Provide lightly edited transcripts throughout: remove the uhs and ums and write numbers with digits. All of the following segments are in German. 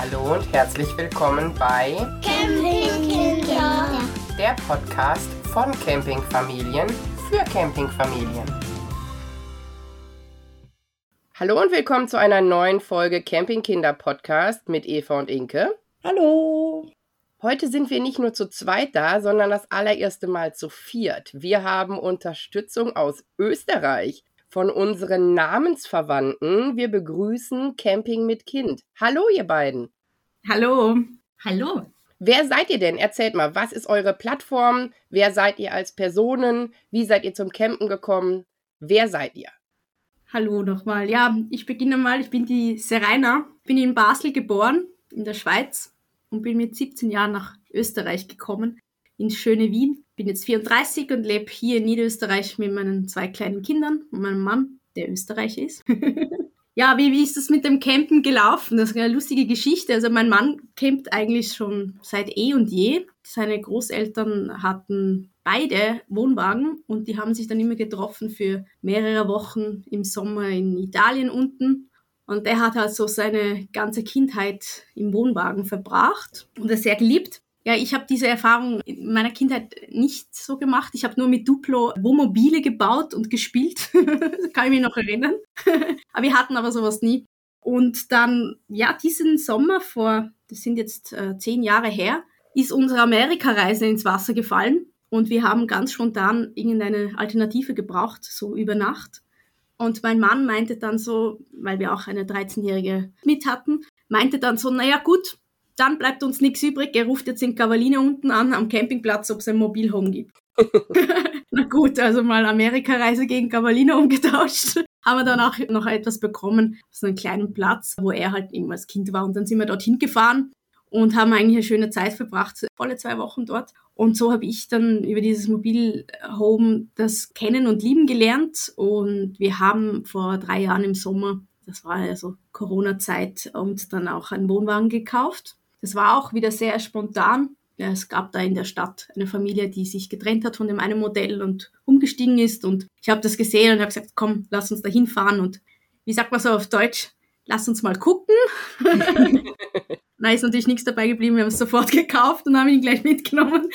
Hallo und herzlich willkommen bei Campingkinder, der Podcast von Campingfamilien für Campingfamilien. Hallo und willkommen zu einer neuen Folge Campingkinder Podcast mit Eva und Inke. Hallo! Heute sind wir nicht nur zu zweit da, sondern das allererste Mal zu viert. Wir haben Unterstützung aus Österreich von unseren Namensverwandten. Wir begrüßen Camping mit Kind. Hallo, ihr beiden. Hallo. Hallo. Wer seid ihr denn? Erzählt mal, was ist eure Plattform? Wer seid ihr als Personen? Wie seid ihr zum Campen gekommen? Wer seid ihr? Hallo nochmal. Ja, ich beginne mal. Ich bin die Serena. Bin in Basel geboren, in der Schweiz. Und bin mit 17 Jahren nach Österreich gekommen, ins schöne Wien. Bin jetzt 34 und lebe hier in Niederösterreich mit meinen zwei kleinen Kindern und meinem Mann, der Österreicher ist. Ja, wie ist das mit dem Campen gelaufen? Das ist eine lustige Geschichte. Also mein Mann campt eigentlich schon seit eh und je. Seine Großeltern hatten beide Wohnwagen und die haben sich dann immer getroffen für mehrere Wochen im Sommer in Italien unten. Und er hat halt so seine ganze Kindheit im Wohnwagen verbracht und es sehr geliebt. Ja, ich habe diese Erfahrung in meiner Kindheit nicht so gemacht. Ich habe nur mit Duplo Wohnmobile gebaut und gespielt. Das kann ich mich noch erinnern. Aber wir hatten aber sowas nie. Und dann, ja, diesen Sommer das sind jetzt 10 Jahre her, ist unsere Amerikareise ins Wasser gefallen. Und wir haben ganz spontan irgendeine Alternative gebraucht, so über Nacht. Und mein Mann meinte dann so, weil wir auch eine 13-Jährige mit hatten, meinte dann so, naja gut, dann bleibt uns nichts übrig. Er ruft jetzt in Cavallino unten an am Campingplatz, ob es ein Mobilhome gibt. Na gut, also mal Amerikareise gegen Cavallino umgetauscht. Haben wir dann auch noch etwas bekommen, so einen kleinen Platz, wo er halt eben als Kind war. Und dann sind wir dorthin gefahren und haben eigentlich eine schöne Zeit verbracht, volle 2 Wochen dort. Und so habe ich dann über dieses Mobilhome das kennen und lieben gelernt. Und wir haben vor 3 Jahren im Sommer, das war also Corona-Zeit, uns dann auch einen Wohnwagen gekauft. Das war auch wieder sehr spontan. Ja, es gab da in der Stadt eine Familie, die sich getrennt hat von dem einen Modell und umgestiegen ist. Und ich habe das gesehen und habe gesagt, komm, lass uns da hinfahren. Und wie sagt man so auf Deutsch? Lass uns mal gucken. Da ist natürlich nichts dabei geblieben. Wir haben es sofort gekauft und haben ihn gleich mitgenommen.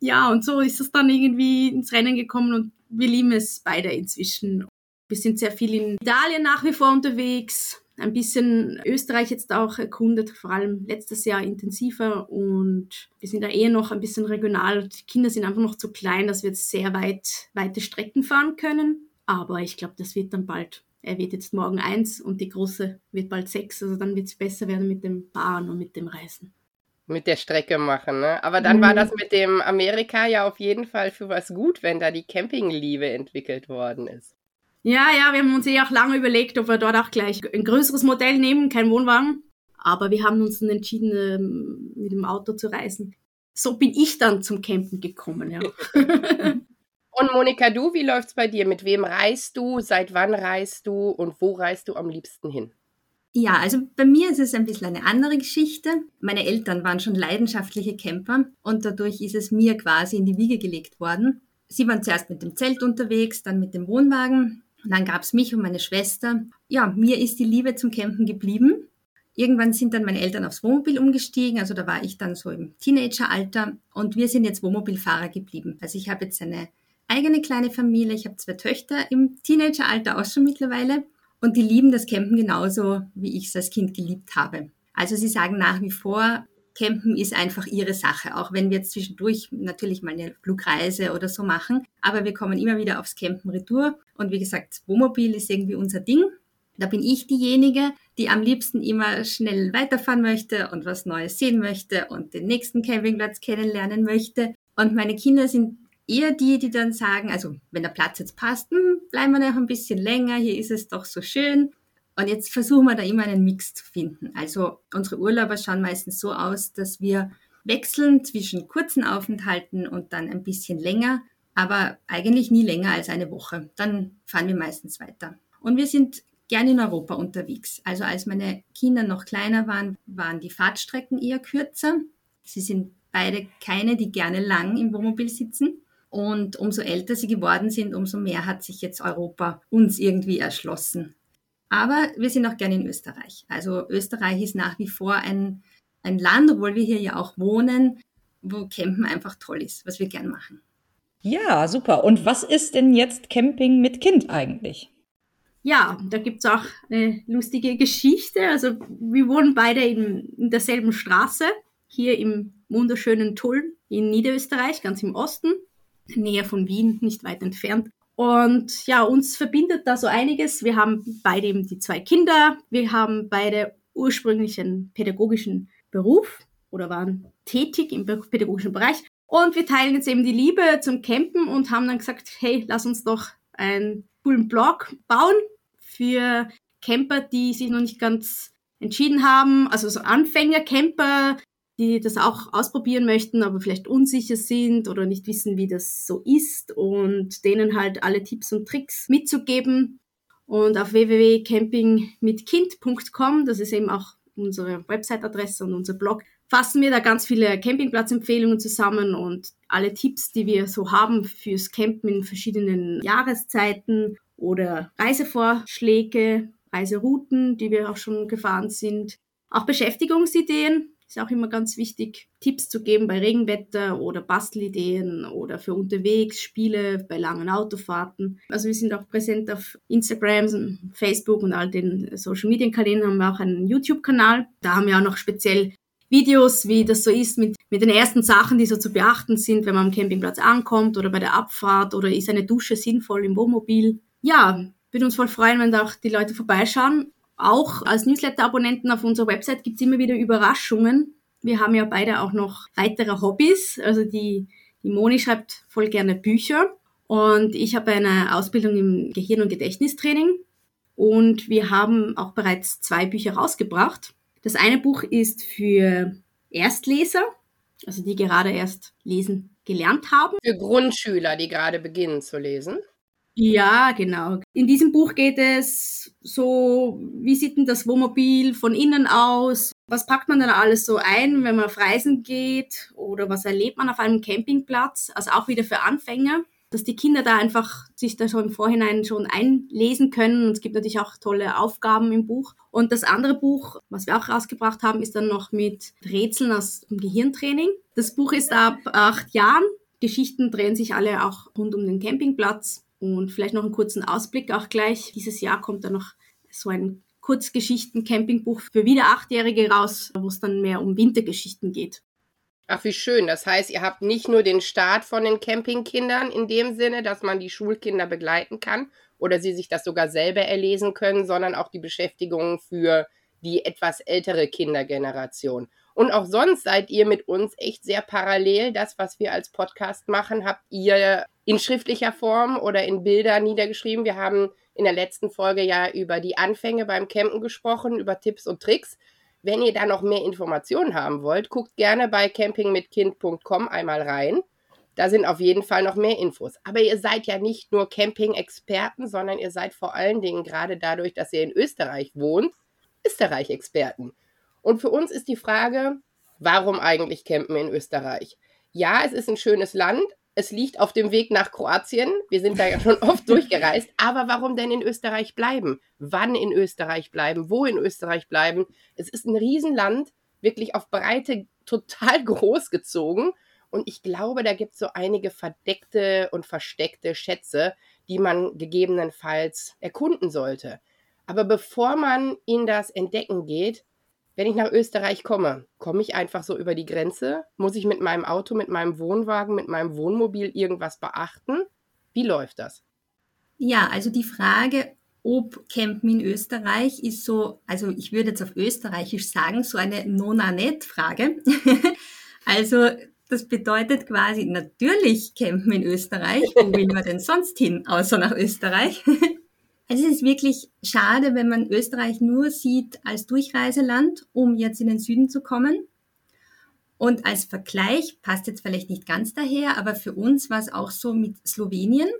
Ja, und so ist es dann irgendwie ins Rennen gekommen und wir lieben es beide inzwischen. Wir sind sehr viel in Italien nach wie vor unterwegs. Ein bisschen Österreich jetzt auch erkundet, vor allem letztes Jahr intensiver. Und wir sind da eher noch ein bisschen regional. Die Kinder sind einfach noch zu klein, dass wir jetzt sehr weite Strecken fahren können. Aber ich glaube, das wird dann bald. Er wird jetzt morgen 1 und die Große wird bald 6. Also dann wird es besser werden mit dem Fahren und mit dem Reisen. Mit der Strecke machen, ne? Aber dann war das mit dem Amerika ja auf jeden Fall für was gut, wenn da die Campingliebe entwickelt worden ist. Ja, wir haben uns auch lange überlegt, ob wir dort auch gleich ein größeres Modell nehmen, kein Wohnwagen. Aber wir haben uns dann entschieden, mit dem Auto zu reisen. So bin ich dann zum Campen gekommen, ja. Und Monika, du, wie läuft's bei dir? Mit wem reist du? Seit wann reist du? Und wo reist du am liebsten hin? Ja, also bei mir ist es ein bisschen eine andere Geschichte. Meine Eltern waren schon leidenschaftliche Camper und dadurch ist es mir quasi in die Wiege gelegt worden. Sie waren zuerst mit dem Zelt unterwegs, dann mit dem Wohnwagen. Und dann gab's mich und meine Schwester. Ja, mir ist die Liebe zum Campen geblieben. Irgendwann sind dann meine Eltern aufs Wohnmobil umgestiegen, also da war ich dann so im Teenageralter. Und wir sind jetzt Wohnmobilfahrer geblieben. Also ich habe jetzt eine eigene kleine Familie, ich habe 2 Töchter im Teenageralter auch schon mittlerweile und die lieben das Campen genauso, wie ich es als Kind geliebt habe. Also sie sagen nach wie vor, Campen ist einfach ihre Sache, auch wenn wir jetzt zwischendurch natürlich mal eine Flugreise oder so machen, aber wir kommen immer wieder aufs Campen retour und wie gesagt, Wohnmobil ist irgendwie unser Ding. Da bin ich diejenige, die am liebsten immer schnell weiterfahren möchte und was Neues sehen möchte und den nächsten Campingplatz kennenlernen möchte und meine Kinder sind eher die dann sagen, also wenn der Platz jetzt passt, bleiben wir noch ein bisschen länger, hier ist es doch so schön. Und jetzt versuchen wir da immer einen Mix zu finden. Also unsere Urlauber schauen meistens so aus, dass wir wechseln zwischen kurzen Aufenthalten und dann ein bisschen länger, aber eigentlich nie länger als eine Woche. Dann fahren wir meistens weiter. Und wir sind gerne in Europa unterwegs. Also als meine Kinder noch kleiner waren, waren die Fahrtstrecken eher kürzer. Sie sind beide keine, die gerne lang im Wohnmobil sitzen. Und umso älter sie geworden sind, umso mehr hat sich jetzt Europa uns irgendwie erschlossen. Aber wir sind auch gerne in Österreich. Also Österreich ist nach wie vor ein Land, obwohl wir hier ja auch wohnen, wo Campen einfach toll ist, was wir gern machen. Ja, super. Und was ist denn jetzt Camping mit Kind eigentlich? Ja, da gibt es auch eine lustige Geschichte. Also wir wohnen beide in derselben Straße, hier im wunderschönen Tulln in Niederösterreich, ganz im Osten, näher von Wien, nicht weit entfernt. Und ja, uns verbindet da so einiges. Wir haben beide eben die 2 Kinder. Wir haben beide ursprünglich einen pädagogischen Beruf oder waren tätig im pädagogischen Bereich. Und wir teilen jetzt eben die Liebe zum Campen und haben dann gesagt, hey, lass uns doch einen coolen Blog bauen für Camper, die sich noch nicht ganz entschieden haben. Also so Anfänger-Camper, die das auch ausprobieren möchten, aber vielleicht unsicher sind oder nicht wissen, wie das so ist. Und denen halt alle Tipps und Tricks mitzugeben. Und auf www.campingmitkind.com, das ist eben auch unsere Website-Adresse und unser Blog, fassen wir da ganz viele Campingplatzempfehlungen zusammen und alle Tipps, die wir so haben fürs Campen in verschiedenen Jahreszeiten oder Reisevorschläge, Reiserouten, die wir auch schon gefahren sind. Auch Beschäftigungsideen, ist auch immer ganz wichtig, Tipps zu geben bei Regenwetter oder Bastelideen oder für unterwegs, Spiele bei langen Autofahrten. Also wir sind auch präsent auf Instagram, Facebook und all den Social-Media-Kanälen, haben wir auch einen YouTube-Kanal. Da haben wir auch noch speziell Videos, wie das so ist mit den ersten Sachen, die so zu beachten sind, wenn man am Campingplatz ankommt oder bei der Abfahrt oder ist eine Dusche sinnvoll im Wohnmobil. Ja, würde uns voll freuen, wenn da auch die Leute vorbeischauen. Auch als Newsletter-Abonnenten auf unserer Website gibt's immer wieder Überraschungen. Wir haben ja beide auch noch weitere Hobbys. Also die Moni schreibt voll gerne Bücher und ich habe eine Ausbildung im Gehirn- und Gedächtnistraining und wir haben auch bereits 2 Bücher rausgebracht. Das eine Buch ist für Erstleser, also die gerade erst lesen gelernt haben. Für Grundschüler, die gerade beginnen zu lesen. Ja, genau. In diesem Buch geht es so, wie sieht denn das Wohnmobil von innen aus? Was packt man dann alles so ein, wenn man auf Reisen geht? Oder was erlebt man auf einem Campingplatz? Also auch wieder für Anfänger, dass die Kinder da einfach sich da schon im Vorhinein schon einlesen können. Und es gibt natürlich auch tolle Aufgaben im Buch. Und das andere Buch, was wir auch rausgebracht haben, ist dann noch mit Rätseln aus dem Gehirntraining. Das Buch ist ab 8 Jahren. Geschichten drehen sich alle auch rund um den Campingplatz. Und vielleicht noch einen kurzen Ausblick auch gleich. Dieses Jahr kommt dann noch so ein Kurzgeschichten-Campingbuch für wieder 8-Jährige raus, wo es dann mehr um Wintergeschichten geht. Ach, wie schön. Das heißt, ihr habt nicht nur den Start von den Campingkindern in dem Sinne, dass man die Schulkinder begleiten kann oder sie sich das sogar selber erlesen können, sondern auch die Beschäftigung für die etwas ältere Kindergeneration. Und auch sonst seid ihr mit uns echt sehr parallel. Das, was wir als Podcast machen, habt ihr in schriftlicher Form oder in Bildern niedergeschrieben. Wir haben in der letzten Folge ja über die Anfänge beim Campen gesprochen, über Tipps und Tricks. Wenn ihr da noch mehr Informationen haben wollt, guckt gerne bei campingmitkind.com einmal rein. Da sind auf jeden Fall noch mehr Infos. Aber ihr seid ja nicht nur Camping-Experten, sondern ihr seid vor allen Dingen gerade dadurch, dass ihr in Österreich wohnt, Österreich-Experten. Und für uns ist die Frage, warum eigentlich campen in Österreich? Ja, es ist ein schönes Land. Es liegt auf dem Weg nach Kroatien. Wir sind da ja schon oft durchgereist. Aber warum denn in Österreich bleiben? Wann in Österreich bleiben? Wo in Österreich bleiben? Es ist ein Riesenland, wirklich auf Breite total groß gezogen. Und ich glaube, da gibt es so einige verdeckte und versteckte Schätze, die man gegebenenfalls erkunden sollte. Aber bevor man in das Entdecken geht, wenn ich nach Österreich komme, komme ich einfach so über die Grenze? Muss ich mit meinem Auto, mit meinem Wohnwagen, mit meinem Wohnmobil irgendwas beachten? Wie läuft das? Ja, also die Frage, ob Campen in Österreich ist so, also ich würde jetzt auf Österreichisch sagen, so eine Nona-Net-Frage. Also das bedeutet quasi, natürlich Campen in Österreich. Wo will man denn sonst hin, außer nach Österreich? Also es ist wirklich schade, wenn man Österreich nur sieht als Durchreiseland, um jetzt in den Süden zu kommen. Und als Vergleich, passt jetzt vielleicht nicht ganz daher, aber für uns war es auch so mit Slowenien.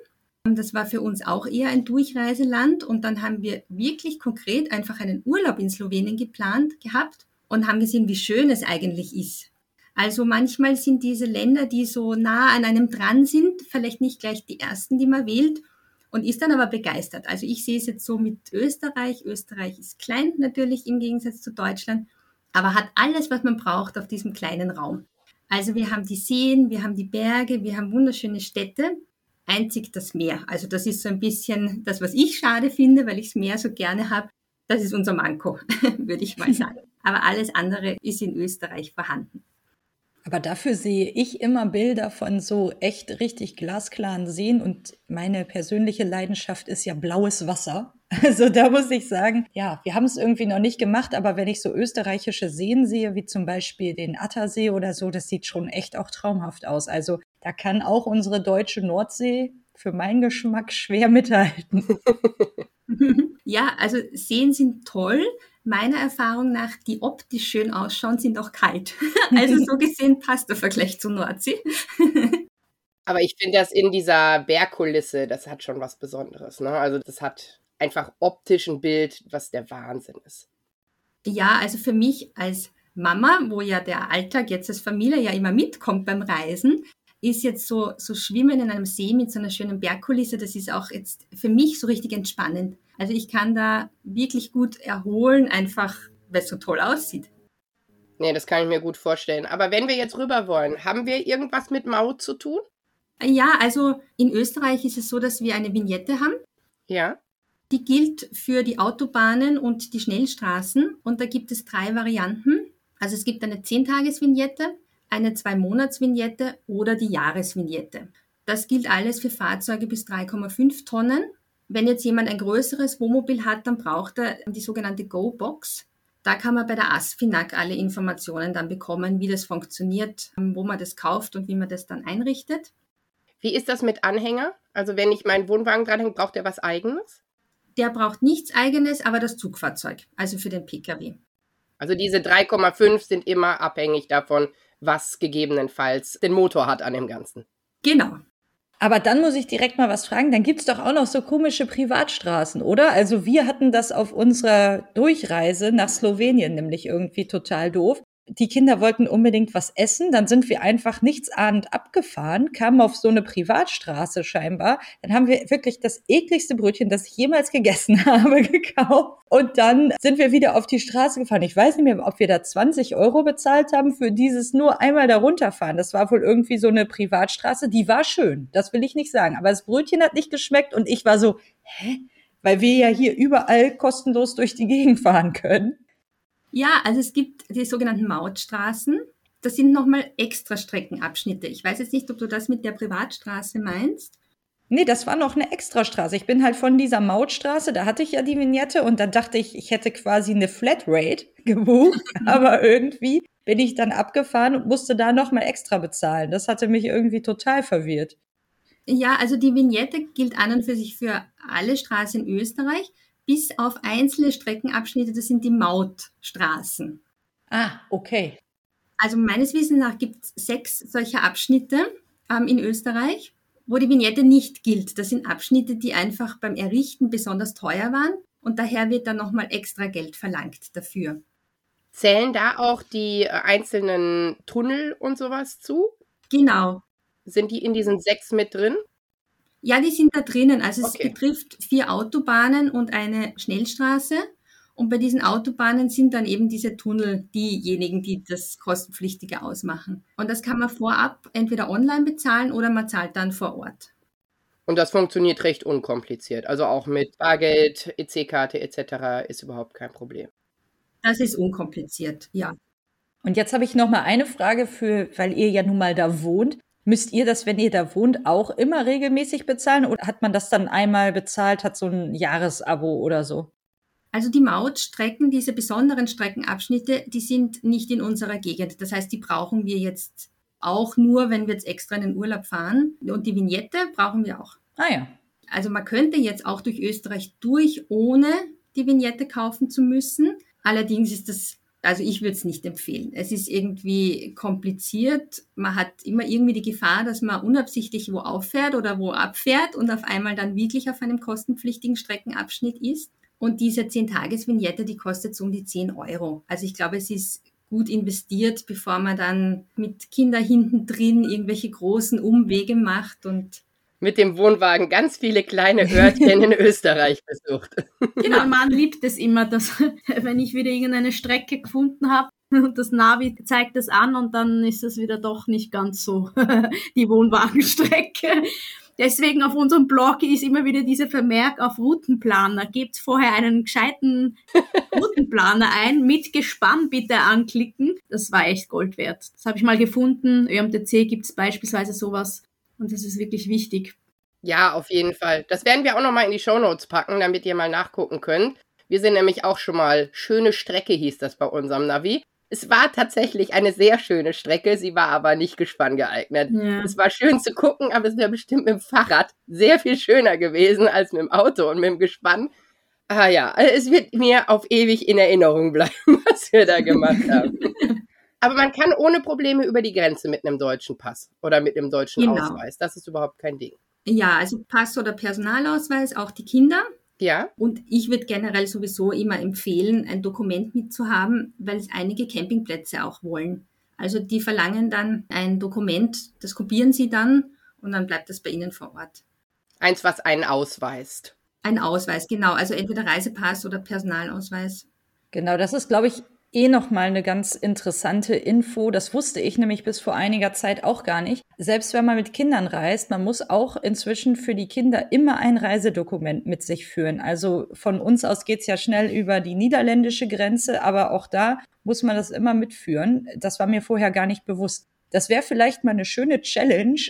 Das war für uns auch eher ein Durchreiseland. Und dann haben wir wirklich konkret einfach einen Urlaub in Slowenien geplant gehabt und haben gesehen, wie schön es eigentlich ist. Also manchmal sind diese Länder, die so nah an einem dran sind, vielleicht nicht gleich die ersten, die man wählt. und ist dann aber begeistert. Also ich sehe es jetzt so mit Österreich. Österreich ist klein natürlich im Gegensatz zu Deutschland, aber hat alles, was man braucht auf diesem kleinen Raum. Also wir haben die Seen, wir haben die Berge, wir haben wunderschöne Städte, einzig das Meer. Also das ist so ein bisschen das, was ich schade finde, weil ich das Meer so gerne habe. Das ist unser Manko, würde ich mal sagen. Aber alles andere ist in Österreich vorhanden. Aber dafür sehe ich immer Bilder von so echt richtig glasklaren Seen und meine persönliche Leidenschaft ist ja blaues Wasser. Also da muss ich sagen, ja, wir haben es irgendwie noch nicht gemacht, aber wenn ich so österreichische Seen sehe, wie zum Beispiel den Attersee oder so, das sieht schon echt auch traumhaft aus. Also da kann auch unsere deutsche Nordsee für meinen Geschmack schwer mithalten. Ja, also Seen sind toll. Meiner Erfahrung nach, die optisch schön ausschauen, sind auch kalt. Also so gesehen passt der Vergleich zur Nordsee. Aber ich finde das in dieser Bergkulisse, das hat schon was Besonderes, ne? Also das hat einfach optisch ein Bild, was der Wahnsinn ist. Ja, also für mich als Mama, wo ja der Alltag jetzt als Familie ja immer mitkommt beim Reisen, ist jetzt so Schwimmen in einem See mit so einer schönen Bergkulisse, das ist auch jetzt für mich so richtig entspannend. Also ich kann da wirklich gut erholen, einfach weil es so toll aussieht. Nee, das kann ich mir gut vorstellen. Aber wenn wir jetzt rüber wollen, haben wir irgendwas mit Maut zu tun? Ja, also in Österreich ist es so, dass wir eine Vignette haben. Ja. Die gilt für die Autobahnen und die Schnellstraßen und da gibt es 3 Varianten. Also es gibt eine 10-Tages-Vignette, eine 2-Monats-Vignette oder die Jahresvignette. Das gilt alles für Fahrzeuge bis 3,5 Tonnen. Wenn jetzt jemand ein größeres Wohnmobil hat, dann braucht er die sogenannte Go-Box. Da kann man bei der ASFINAG alle Informationen dann bekommen, wie das funktioniert, wo man das kauft und wie man das dann einrichtet. Wie ist das mit Anhänger? Also wenn ich meinen Wohnwagen dranhänge, braucht er was Eigenes? Der braucht nichts Eigenes, aber das Zugfahrzeug, also für den Pkw. Also diese 3,5 sind immer abhängig davon, was gegebenenfalls den Motor hat an dem Ganzen. Genau. Aber dann muss ich direkt mal was fragen, dann gibt's doch auch noch so komische Privatstraßen, oder? Also wir hatten das auf unserer Durchreise nach Slowenien nämlich irgendwie total doof. Die Kinder wollten unbedingt was essen, dann sind wir einfach nichtsahnend abgefahren, kamen auf so eine Privatstraße scheinbar. Dann haben wir wirklich das ekligste Brötchen, das ich jemals gegessen habe, gekauft. Und dann sind wir wieder auf die Straße gefahren. Ich weiß nicht mehr, ob wir da 20 € bezahlt haben für dieses nur einmal da runterfahren. Das war wohl irgendwie so eine Privatstraße. Die war schön, das will ich nicht sagen. Aber das Brötchen hat nicht geschmeckt und ich war so, hä? Weil wir ja hier überall kostenlos durch die Gegend fahren können. Ja, also es gibt die sogenannten Mautstraßen. Das sind nochmal extra Streckenabschnitte. Ich weiß jetzt nicht, ob du das mit der Privatstraße meinst. Nee, das war noch eine Extrastraße. Ich bin halt von dieser Mautstraße, da hatte ich ja die Vignette und dann dachte ich, ich hätte quasi eine Flatrate gebucht. Aber irgendwie bin ich dann abgefahren und musste da nochmal extra bezahlen. Das hatte mich irgendwie total verwirrt. Ja, also die Vignette gilt an und für sich für alle Straßen in Österreich. Bis auf einzelne Streckenabschnitte, das sind die Mautstraßen. Ah, okay. Also meines Wissens nach gibt es 6 solcher Abschnitte in Österreich, wo die Vignette nicht gilt. Das sind Abschnitte, die einfach beim Errichten besonders teuer waren und daher wird dann nochmal extra Geld verlangt dafür. Zählen da auch die einzelnen Tunnel und sowas zu? Genau. Sind die in diesen 6 mit drin? Ja, die sind da drinnen. Also es betrifft 4 Autobahnen und eine Schnellstraße. Und bei diesen Autobahnen sind dann eben diese Tunnel diejenigen, die das Kostenpflichtige ausmachen. Und das kann man vorab entweder online bezahlen oder man zahlt dann vor Ort. Und das funktioniert recht unkompliziert. Also auch mit Bargeld, EC-Karte etc. ist überhaupt kein Problem. Das ist unkompliziert, ja. Und jetzt habe ich noch mal eine Frage, weil ihr ja nun mal da wohnt. Müsst ihr das, wenn ihr da wohnt, auch immer regelmäßig bezahlen oder hat man das dann einmal bezahlt, hat so ein Jahresabo oder so? Also die Mautstrecken, diese besonderen Streckenabschnitte, die sind nicht in unserer Gegend. Das heißt, die brauchen wir jetzt auch nur, wenn wir jetzt extra in den Urlaub fahren. Und die Vignette brauchen wir auch. Ah ja. Also man könnte jetzt auch durch Österreich durch, ohne die Vignette kaufen zu müssen. Allerdings ist das... Also ich würde es nicht empfehlen. Es ist irgendwie kompliziert. Man hat immer irgendwie die Gefahr, dass man unabsichtlich wo auffährt oder wo abfährt und auf einmal dann wirklich auf einem kostenpflichtigen Streckenabschnitt ist. Und diese 10-Tages-Vignette, die kostet so um die 10 €. Also ich glaube, es ist gut investiert, bevor man dann mit Kindern hinten drin irgendwelche großen Umwege macht. Und mit dem Wohnwagen ganz viele kleine Örtchen in Österreich besucht. Genau, mein Mann liebt es immer, dass wenn ich wieder irgendeine Strecke gefunden habe und das Navi zeigt es an und dann ist es wieder doch nicht ganz so die Wohnwagenstrecke. Deswegen auf unserem Blog ist immer wieder dieser Vermerk auf Routenplaner. Gebt vorher einen gescheiten Routenplaner ein, mit Gespann bitte anklicken. Das war echt Gold wert. Das habe ich mal gefunden. ÖAMTC gibt es beispielsweise sowas und das ist wirklich wichtig. Ja, auf jeden Fall. Das werden wir auch nochmal in die Shownotes packen, damit ihr mal nachgucken könnt. Wir sind nämlich auch schon mal, schöne Strecke hieß das bei unserem Navi. Es war tatsächlich eine sehr schöne Strecke, sie war aber nicht gespanngeeignet. Ja. Es war schön zu gucken, aber es wäre bestimmt mit dem Fahrrad sehr viel schöner gewesen als mit dem Auto und mit dem Gespann. Ah ja, also es wird mir auf ewig in Erinnerung bleiben, was wir da gemacht haben. Aber man kann ohne Probleme über die Grenze mit einem deutschen Pass oder mit einem deutschen Ausweis. Das ist überhaupt kein Ding. Ja, also Pass oder Personalausweis, auch die Kinder. Ja. Und ich würde generell sowieso immer empfehlen, ein Dokument mitzuhaben, weil es einige Campingplätze auch wollen. Also die verlangen dann ein Dokument, das kopieren sie dann und dann bleibt das bei ihnen vor Ort. Eins, was einen ausweist. Ein Ausweis, genau. Also entweder Reisepass oder Personalausweis. Genau, das ist, glaube ich, nochmal eine ganz interessante Info. Das wusste ich nämlich bis vor einiger Zeit auch gar nicht. Selbst wenn man mit Kindern reist, man muss auch inzwischen für die Kinder immer ein Reisedokument mit sich führen. Also von uns aus geht es ja schnell über die niederländische Grenze, aber auch da muss man das immer mitführen. Das war mir vorher gar nicht bewusst. Das wäre vielleicht mal eine schöne Challenge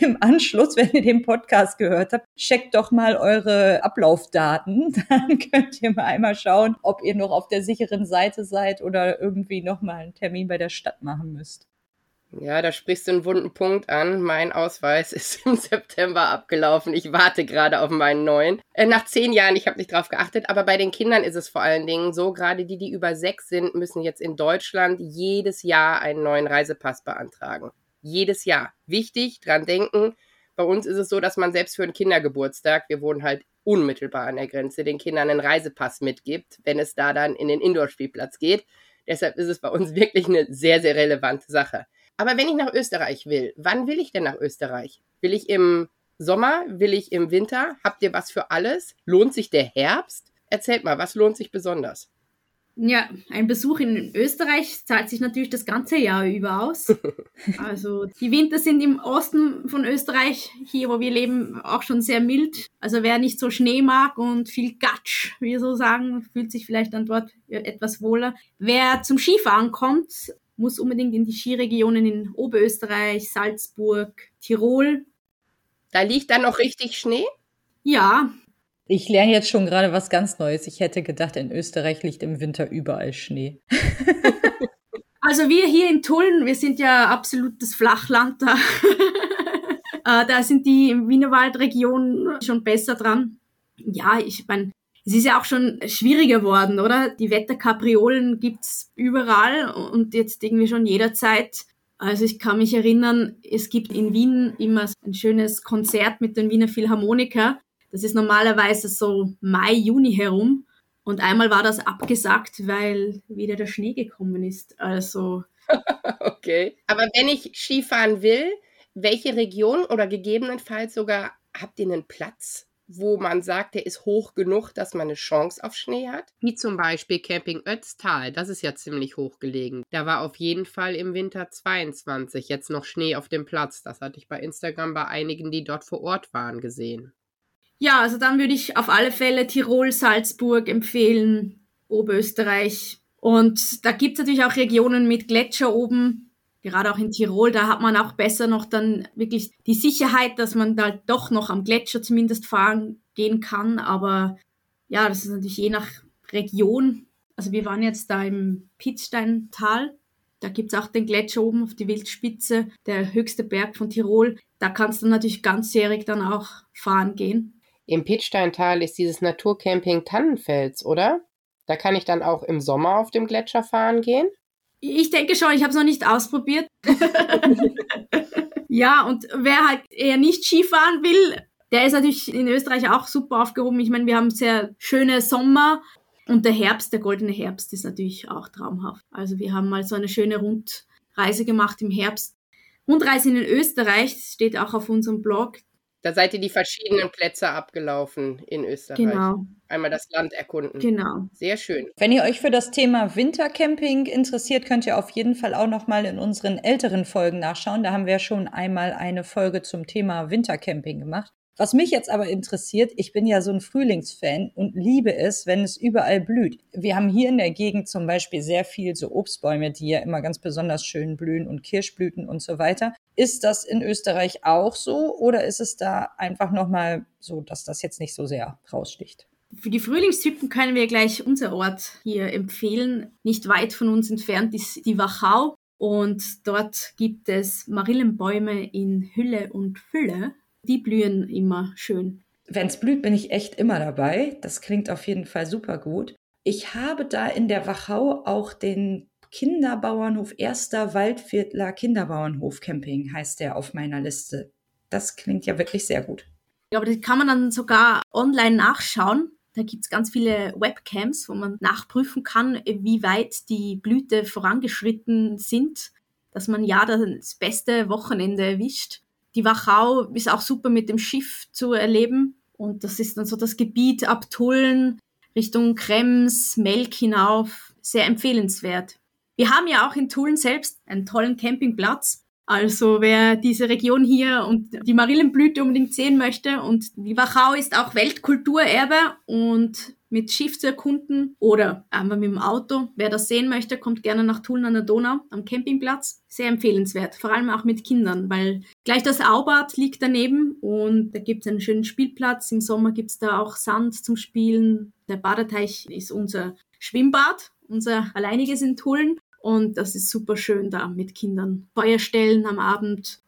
im Anschluss, wenn ihr den Podcast gehört habt. Checkt doch mal eure Ablaufdaten, dann könnt ihr mal einmal schauen, ob ihr noch auf der sicheren Seite seid oder irgendwie nochmal einen Termin bei der Stadt machen müsst. Ja, da sprichst du einen wunden Punkt an. Mein Ausweis ist im September abgelaufen. Ich warte gerade auf meinen neuen. Nach 10 Jahren, ich habe nicht drauf geachtet, aber bei den Kindern ist es vor allen Dingen so, gerade die über 6 sind, müssen jetzt in Deutschland jedes Jahr einen neuen Reisepass beantragen. Jedes Jahr. Wichtig, dran denken. Bei uns ist es so, dass man selbst für einen Kindergeburtstag, wir wohnen halt unmittelbar an der Grenze, den Kindern einen Reisepass mitgibt, wenn es da dann in den Indoor-Spielplatz geht. Deshalb ist es bei uns wirklich eine sehr, sehr relevante Sache. Aber wenn ich nach Österreich will, wann will ich denn nach Österreich? Will ich im Sommer? Will ich im Winter? Habt ihr was für alles? Lohnt sich der Herbst? Erzählt mal, was lohnt sich besonders? Ja, ein Besuch in Österreich zahlt sich natürlich das ganze Jahr über aus. Also die Winter sind im Osten von Österreich, hier wo wir leben, auch schon sehr mild. Also wer nicht so Schnee mag und viel Gatsch, wie wir so sagen, fühlt sich vielleicht dann dort etwas wohler. Wer zum Skifahren kommt, muss unbedingt in die Skiregionen in Oberösterreich, Salzburg, Tirol. Da liegt dann noch richtig Schnee? Ja. Ich lerne jetzt schon gerade was ganz Neues. Ich hätte gedacht, in Österreich liegt im Winter überall Schnee. Also wir hier in Tulln, wir sind ja absolutes Flachland da. Da sind die Wienerwaldregion schon besser dran. Ja, ich meine, es ist ja auch schon schwieriger geworden, oder? Die Wetterkapriolen gibt's überall und jetzt irgendwie schon jederzeit. Also ich kann mich erinnern, es gibt in Wien immer ein schönes Konzert mit den Wiener Philharmoniker. Das ist normalerweise so Mai, Juni herum. Und einmal war das abgesagt, weil wieder der Schnee gekommen ist. Also okay. Aber wenn ich Skifahren will, welche Region oder gegebenenfalls sogar, habt ihr einen Platz, wo man sagt, der ist hoch genug, dass man eine Chance auf Schnee hat? Wie zum Beispiel Camping Ötztal, das ist ja ziemlich hoch gelegen. Da war auf jeden Fall im Winter 22 jetzt noch Schnee auf dem Platz. Das hatte ich bei Instagram bei einigen, die dort vor Ort waren, gesehen. Ja, also dann würde ich auf alle Fälle Tirol, Salzburg empfehlen, Oberösterreich. Und da gibt es natürlich auch Regionen mit Gletscher oben. Gerade auch in Tirol, da hat man auch besser noch dann wirklich die Sicherheit, dass man da doch noch am Gletscher zumindest fahren gehen kann. Aber ja, das ist natürlich je nach Region. Also wir waren jetzt da im Pitzsteintal. Da gibt es auch den Gletscher oben auf die Wildspitze, der höchste Berg von Tirol. Da kannst du natürlich ganzjährig dann auch fahren gehen. Im Pitzsteintal ist dieses Naturcamping Tannenfels, oder? Da kann ich dann auch im Sommer auf dem Gletscher fahren gehen? Ich denke schon, ich habe es noch nicht ausprobiert. Ja, und wer halt eher nicht Skifahren will, der ist natürlich in Österreich auch super aufgehoben. Ich meine, wir haben sehr schöne Sommer und der Herbst, der goldene Herbst ist natürlich auch traumhaft. Also wir haben mal so eine schöne Rundreise gemacht im Herbst. Rundreise in Österreich, steht auch auf unserem Blog. Da seid ihr die verschiedenen Plätze abgelaufen in Österreich. Genau. Einmal das Land erkunden. Genau. Sehr schön. Wenn ihr euch für das Thema Wintercamping interessiert, könnt ihr auf jeden Fall auch nochmal in unseren älteren Folgen nachschauen. Da haben wir schon einmal eine Folge zum Thema Wintercamping gemacht. Was mich jetzt aber interessiert, ich bin ja so ein Frühlingsfan und liebe es, wenn es überall blüht. Wir haben hier in der Gegend zum Beispiel sehr viel so Obstbäume, die ja immer ganz besonders schön blühen und Kirschblüten und so weiter. Ist das in Österreich auch so oder ist es da einfach nochmal so, dass das jetzt nicht so sehr raussticht? Für die Frühlingstypen können wir gleich unser Ort hier empfehlen. Nicht weit von uns entfernt ist die Wachau und dort gibt es Marillenbäume in Hülle und Fülle. Die blühen immer schön. Wenn es blüht, bin ich echt immer dabei. Das klingt auf jeden Fall super gut. Ich habe da in der Wachau auch den Kinderbauernhof, erster Waldviertler Kinderbauernhof Camping heißt der auf meiner Liste. Das klingt ja wirklich sehr gut. Ja, aber das kann man dann sogar online nachschauen. Da gibt es ganz viele Webcams, wo man nachprüfen kann, wie weit die Blüte vorangeschritten sind, dass man ja das beste Wochenende erwischt. Die Wachau ist auch super mit dem Schiff zu erleben und das ist dann so das Gebiet ab Tulln Richtung Krems, Melk hinauf, sehr empfehlenswert. Wir haben ja auch in Tulln selbst einen tollen Campingplatz, also wer diese Region hier und die Marillenblüte unbedingt sehen möchte und die Wachau ist auch Weltkulturerbe und mit Schiff zu erkunden oder einfach mit dem Auto. Wer das sehen möchte, kommt gerne nach Tulln an der Donau am Campingplatz. Sehr empfehlenswert, vor allem auch mit Kindern, weil gleich das Aubad liegt daneben und da gibt es einen schönen Spielplatz. Im Sommer gibt es da auch Sand zum Spielen. Der Badeteich ist unser Schwimmbad, unser alleiniges in Tulln und das ist super schön da mit Kindern. Feuerstellen am Abend.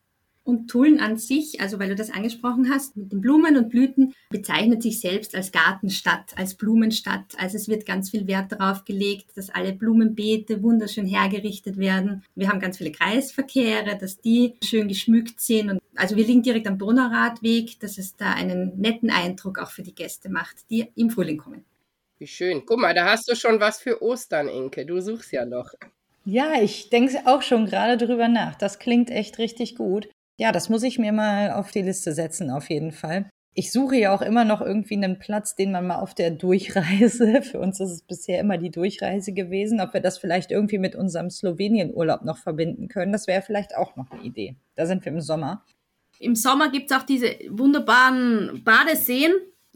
Und Tulln an sich, also weil du das angesprochen hast, mit den Blumen und Blüten, bezeichnet sich selbst als Gartenstadt, als Blumenstadt. Also es wird ganz viel Wert darauf gelegt, dass alle Blumenbeete wunderschön hergerichtet werden. Wir haben ganz viele Kreisverkehre, dass die schön geschmückt sind. Und also wir liegen direkt am Donauradweg, dass es da einen netten Eindruck auch für die Gäste macht, die im Frühling kommen. Wie schön. Guck mal, da hast du schon was für Ostern, Inke. Du suchst ja noch. Ja, ich denke auch schon gerade drüber nach. Das klingt echt richtig gut. Ja, das muss ich mir mal auf die Liste setzen, auf jeden Fall. Ich suche ja auch immer noch irgendwie einen Platz, den man mal auf der Durchreise, für uns ist es bisher immer die Durchreise gewesen, ob wir das vielleicht irgendwie mit unserem Slowenien-Urlaub noch verbinden können, das wäre vielleicht auch noch eine Idee. Da sind wir im Sommer. Im Sommer gibt es auch diese wunderbaren Badeseen,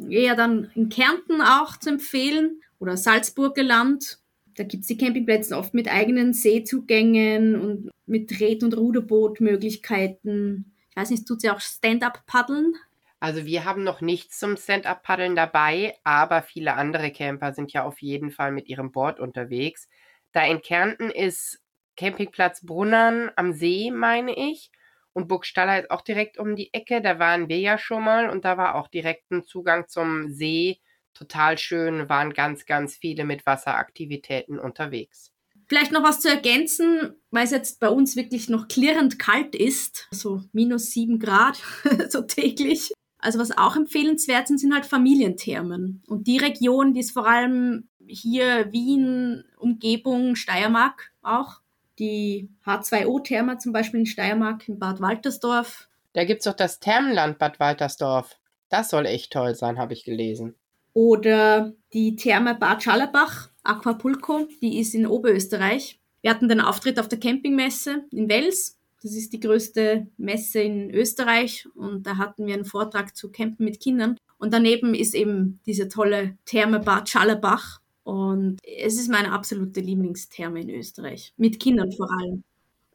eher dann in Kärnten auch zu empfehlen oder Salzburger Land. Da gibt es die Campingplätze oft mit eigenen Seezugängen und mit Tret- und Ruderbootmöglichkeiten. Ich weiß nicht, tut sie auch Stand-up-Paddeln? Also wir haben noch nichts zum Stand-up-Paddeln dabei, aber viele andere Camper sind ja auf jeden Fall mit ihrem Board unterwegs. Da in Kärnten ist Campingplatz Brunnern am See, meine ich, und Burgstaller ist auch direkt um die Ecke. Da waren wir ja schon mal und da war auch direkt ein Zugang zum See. Total schön, waren ganz, ganz viele mit Wasseraktivitäten unterwegs. Vielleicht noch was zu ergänzen, weil es jetzt bei uns wirklich noch klirrend kalt ist, so -7 Grad, so täglich. Also was auch empfehlenswert sind, sind halt Familienthermen. Und die Region, die ist vor allem hier Wien, Umgebung, Steiermark auch. Die H2O-Therme zum Beispiel in Steiermark, in Bad Waltersdorf. Da gibt es doch das Thermenland Bad Waltersdorf. Das soll echt toll sein, habe ich gelesen. Oder die Therme Bad Schallerbach, Acquapulco, die ist in Oberösterreich. Wir hatten den Auftritt auf der Campingmesse in Wels. Das ist die größte Messe in Österreich. Und da hatten wir einen Vortrag zu Campen mit Kindern. Und daneben ist eben diese tolle Therme Bad Schallerbach. Und es ist meine absolute Lieblingstherme in Österreich. Mit Kindern vor allem.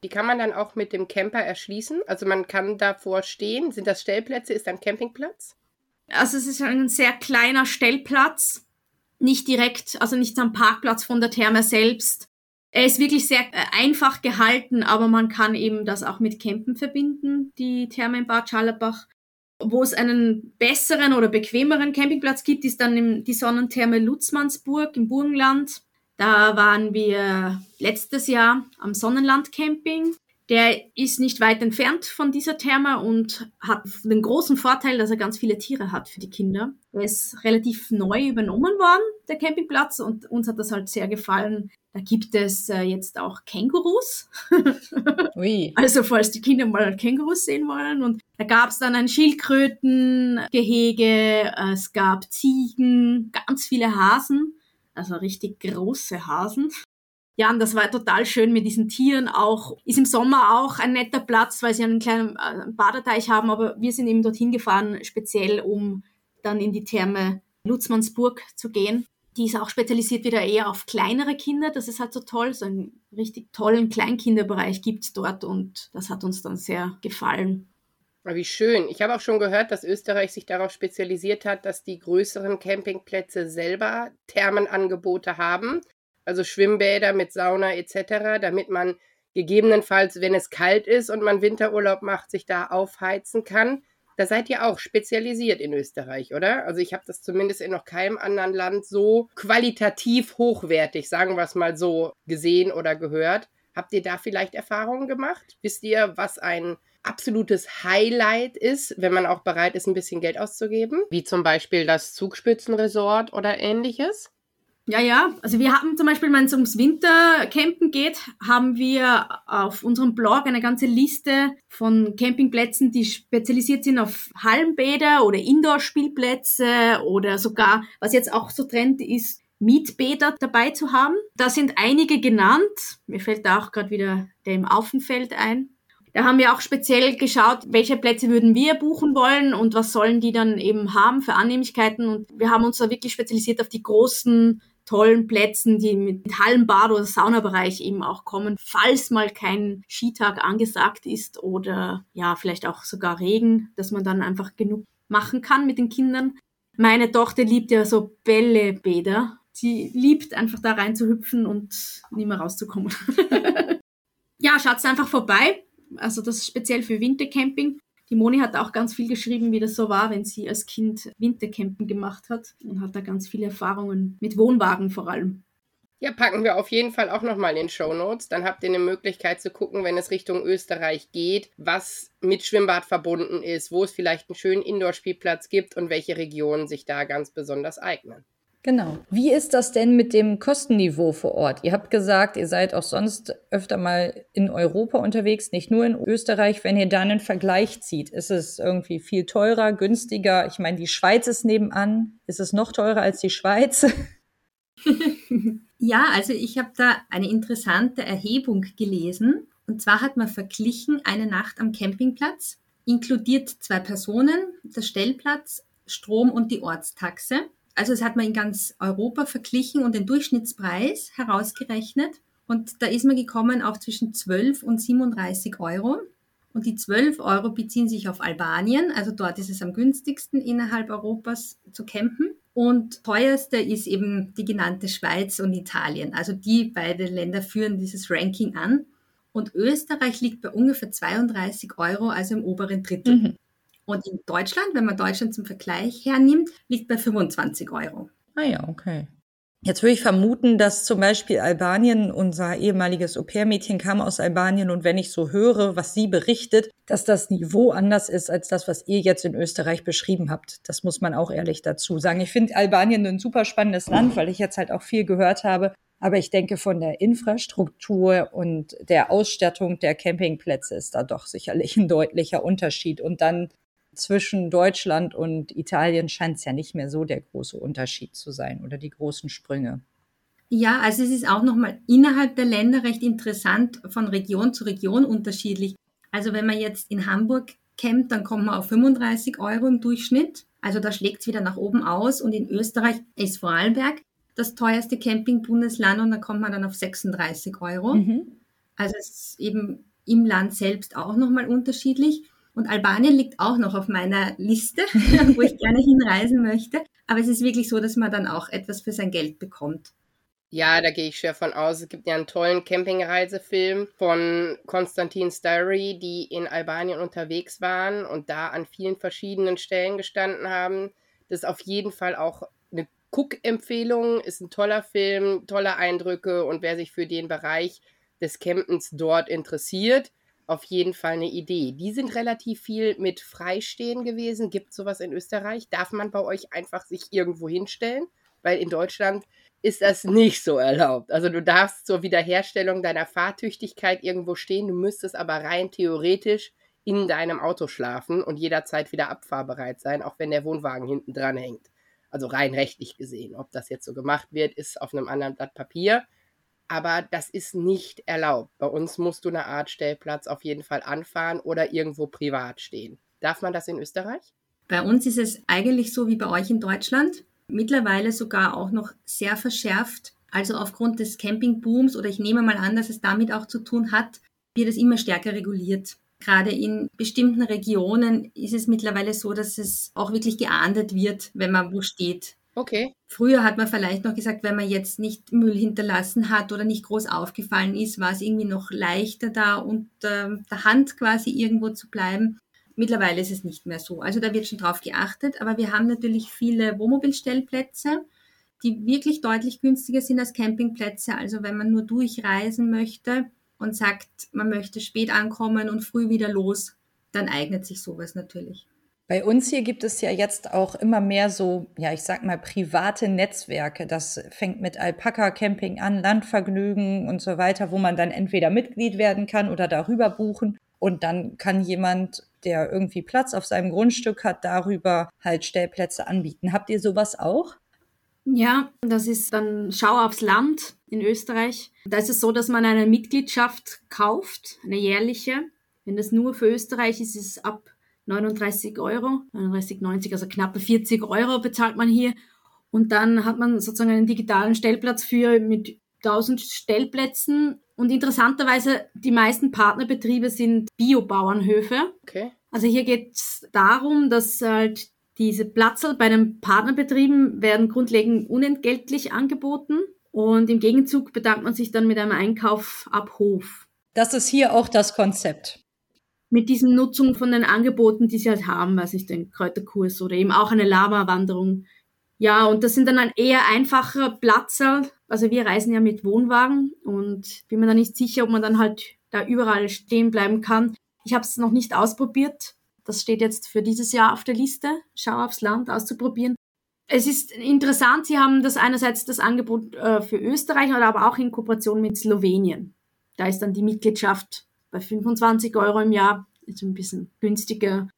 Die kann man dann auch mit dem Camper erschließen. Also man kann davor stehen. Sind das Stellplätze? Ist ein Campingplatz? Also es ist ein sehr kleiner Stellplatz, nicht direkt, also nicht am Parkplatz von der Therme selbst. Er ist wirklich sehr einfach gehalten, aber man kann eben das auch mit Campen verbinden, die Therme in Bad Schallerbach. Wo es einen besseren oder bequemeren Campingplatz gibt, ist dann die Sonnentherme Lutzmannsburg im Burgenland. Da waren wir letztes Jahr am Sonnenland Camping. Der ist nicht weit entfernt von dieser Therme und hat den großen Vorteil, dass er ganz viele Tiere hat für die Kinder. Er ist relativ neu übernommen worden, der Campingplatz, und uns hat das halt sehr gefallen. Da gibt es jetzt auch Kängurus. Ui. Also falls die Kinder mal Kängurus sehen wollen. Und da gab es dann ein Schildkrötengehege, es gab Ziegen, ganz viele Hasen, also richtig große Hasen. Ja, und das war total schön mit diesen Tieren auch. Ist im Sommer auch ein netter Platz, weil sie einen kleinen Badeteich haben, aber wir sind eben dorthin gefahren, speziell um dann in die Therme Lutzmannsburg zu gehen. Die ist auch spezialisiert wieder eher auf kleinere Kinder, das ist halt so toll, so einen richtig tollen Kleinkinderbereich gibt's dort und das hat uns dann sehr gefallen. Wie schön. Ich habe auch schon gehört, dass Österreich sich darauf spezialisiert hat, dass die größeren Campingplätze selber Thermenangebote haben. Also Schwimmbäder mit Sauna etc., damit man gegebenenfalls, wenn es kalt ist und man Winterurlaub macht, sich da aufheizen kann. Da seid ihr auch spezialisiert in Österreich, oder? Also ich habe das zumindest in noch keinem anderen Land so qualitativ hochwertig, sagen wir es mal so, gesehen oder gehört. Habt ihr da vielleicht Erfahrungen gemacht? Wisst ihr, was ein absolutes Highlight ist, wenn man auch bereit ist, ein bisschen Geld auszugeben? Wie zum Beispiel das Zugspitzenresort oder ähnliches? Ja. Also wir haben zum Beispiel, wenn es ums Wintercampen geht, haben wir auf unserem Blog eine ganze Liste von Campingplätzen, die spezialisiert sind auf Hallenbäder oder Indoor-Spielplätze oder sogar, was jetzt auch so Trend ist, Mietbäder dabei zu haben. Da sind einige genannt. Mir fällt da auch gerade wieder der im Aufenfeld ein. Da haben wir auch speziell geschaut, welche Plätze würden wir buchen wollen und was sollen die dann eben haben für Annehmlichkeiten. Und wir haben uns da wirklich spezialisiert auf die großen, tollen Plätzen, die mit Hallenbad- oder Saunabereich eben auch kommen, falls mal kein Skitag angesagt ist oder ja, vielleicht auch sogar Regen, dass man dann einfach genug machen kann mit den Kindern. Meine Tochter liebt ja so Bällebäder. Sie liebt einfach da reinzuhüpfen und nie mehr rauszukommen. Ja, schaut's einfach vorbei. Also das ist speziell für Wintercamping. Die Moni hat auch ganz viel geschrieben, wie das so war, wenn sie als Kind Wintercampen gemacht hat und hat da ganz viele Erfahrungen mit Wohnwagen vor allem. Ja, packen wir auf jeden Fall auch nochmal in den Shownotes. Dann habt ihr eine Möglichkeit zu gucken, wenn es Richtung Österreich geht, was mit Schwimmbad verbunden ist, wo es vielleicht einen schönen Indoor-Spielplatz gibt und welche Regionen sich da ganz besonders eignen. Genau. Wie ist das denn mit dem Kostenniveau vor Ort? Ihr habt gesagt, ihr seid auch sonst öfter mal in Europa unterwegs, nicht nur in Österreich. Wenn ihr da einen Vergleich zieht, ist es irgendwie viel teurer, günstiger? Ich meine, die Schweiz ist nebenan. Ist es noch teurer als die Schweiz? Ja, also ich habe da eine interessante Erhebung gelesen. Und zwar hat man verglichen eine Nacht am Campingplatz, inkludiert 2 Personen, der Stellplatz, Strom und die Ortstaxe. Also das hat man in ganz Europa verglichen und den Durchschnittspreis herausgerechnet. Und da ist man gekommen auf zwischen 12 und 37 Euro. Und die 12 Euro beziehen sich auf Albanien. Also dort ist es am günstigsten innerhalb Europas zu campen. Und teuerste ist eben die genannte Schweiz und Italien. Also die beiden Länder führen dieses Ranking an. Und Österreich liegt bei ungefähr 32 Euro, also im oberen Drittel. Mhm. Und in Deutschland, wenn man Deutschland zum Vergleich hernimmt, liegt bei 25 Euro. Ah ja, okay. Jetzt würde ich vermuten, dass zum Beispiel Albanien, unser ehemaliges Au-pair-Mädchen kam aus Albanien und wenn ich so höre, was sie berichtet, dass das Niveau anders ist als das, was ihr jetzt in Österreich beschrieben habt. Das muss man auch ehrlich dazu sagen. Ich finde Albanien ein super spannendes Land, weil ich jetzt halt auch viel gehört habe. Aber ich denke, von der Infrastruktur und der Ausstattung der Campingplätze ist da doch sicherlich ein deutlicher Unterschied. Und dann zwischen Deutschland und Italien scheint es ja nicht mehr so der große Unterschied zu sein oder die großen Sprünge. Ja, also es ist auch nochmal innerhalb der Länder recht interessant, von Region zu Region unterschiedlich. Also wenn man jetzt in Hamburg campt, dann kommt man auf 35 Euro im Durchschnitt. Also da schlägt es wieder nach oben aus. Und in Österreich ist Vorarlberg das teuerste Camping-Bundesland und da kommt man dann auf 36 Euro. Mhm. Also es ist eben im Land selbst auch nochmal unterschiedlich. Und Albanien liegt auch noch auf meiner Liste, wo ich gerne hinreisen möchte. Aber es ist wirklich so, dass man dann auch etwas für sein Geld bekommt. Ja, da gehe ich schwer von aus. Es gibt ja einen tollen Campingreisefilm von Konstantin Styry, die in Albanien unterwegs waren und da an vielen verschiedenen Stellen gestanden haben. Das ist auf jeden Fall auch eine Guck-Empfehlung. Ist ein toller Film, tolle Eindrücke. Und wer sich für den Bereich des Campens dort interessiert, auf jeden Fall eine Idee. Die sind relativ viel mit Freistehen gewesen. Gibt es sowas in Österreich? Darf man bei euch einfach sich irgendwo hinstellen? Weil in Deutschland ist das nicht so erlaubt. Also du darfst zur Wiederherstellung deiner Fahrtüchtigkeit irgendwo stehen. Du müsstest aber rein theoretisch in deinem Auto schlafen und jederzeit wieder abfahrbereit sein, auch wenn der Wohnwagen hinten dran hängt. Also rein rechtlich gesehen. Ob das jetzt so gemacht wird, ist auf einem anderen Blatt Papier. Aber das ist nicht erlaubt. Bei uns musst du eine Art Stellplatz auf jeden Fall anfahren oder irgendwo privat stehen. Darf man das in Österreich? Bei uns ist es eigentlich so wie bei euch in Deutschland. Mittlerweile sogar auch noch sehr verschärft. Also aufgrund des Campingbooms, oder ich nehme mal an, dass es damit auch zu tun hat, wird es immer stärker reguliert. Gerade in bestimmten Regionen ist es mittlerweile so, dass es auch wirklich geahndet wird, wenn man wo steht. Okay. Früher hat man vielleicht noch gesagt, wenn man jetzt nicht Müll hinterlassen hat oder nicht groß aufgefallen ist, war es irgendwie noch leichter, da unter der Hand quasi irgendwo zu bleiben. Mittlerweile ist es nicht mehr so. Also da wird schon drauf geachtet. Aber wir haben natürlich viele Wohnmobilstellplätze, die wirklich deutlich günstiger sind als Campingplätze. Also wenn man nur durchreisen möchte und sagt, man möchte spät ankommen und früh wieder los, dann eignet sich sowas natürlich. Bei uns hier gibt es ja jetzt auch immer mehr so, ja, ich sag mal, private Netzwerke. Das fängt mit Alpaka-Camping an, Landvergnügen und so weiter, wo man dann entweder Mitglied werden kann oder darüber buchen. Und dann kann jemand, der irgendwie Platz auf seinem Grundstück hat, darüber halt Stellplätze anbieten. Habt ihr sowas auch? Ja, das ist dann Schau aufs Land in Österreich. Da ist es so, dass man eine Mitgliedschaft kauft, eine jährliche. Wenn das nur für Österreich ist, ist es ab 39,90 €, also knappe 40 € bezahlt man hier. Und dann hat man sozusagen einen digitalen Stellplatz mit 1000 Stellplätzen. Und interessanterweise, die meisten Partnerbetriebe sind Biobauernhöfe. Okay. Also hier geht es darum, dass halt diese Platzl bei den Partnerbetrieben werden grundlegend unentgeltlich angeboten. Und im Gegenzug bedankt man sich dann mit einem Einkauf ab Hof. Das ist hier auch das Konzept. Mit diesen Nutzung von den Angeboten, die sie halt haben, weiß nicht, den Kräuterkurs oder eben auch eine Lama-Wanderung. Ja, und das sind dann eher einfache Platzer. Also wir reisen ja mit Wohnwagen und bin mir da nicht sicher, ob man dann halt da überall stehen bleiben kann. Ich habe es noch nicht ausprobiert. Das steht jetzt für dieses Jahr auf der Liste, Schau aufs Land auszuprobieren. Es ist interessant, sie haben das einerseits das Angebot für Österreich, aber auch in Kooperation mit Slowenien. Da ist dann die Mitgliedschaft bei 25 € im Jahr, ist ein bisschen günstiger.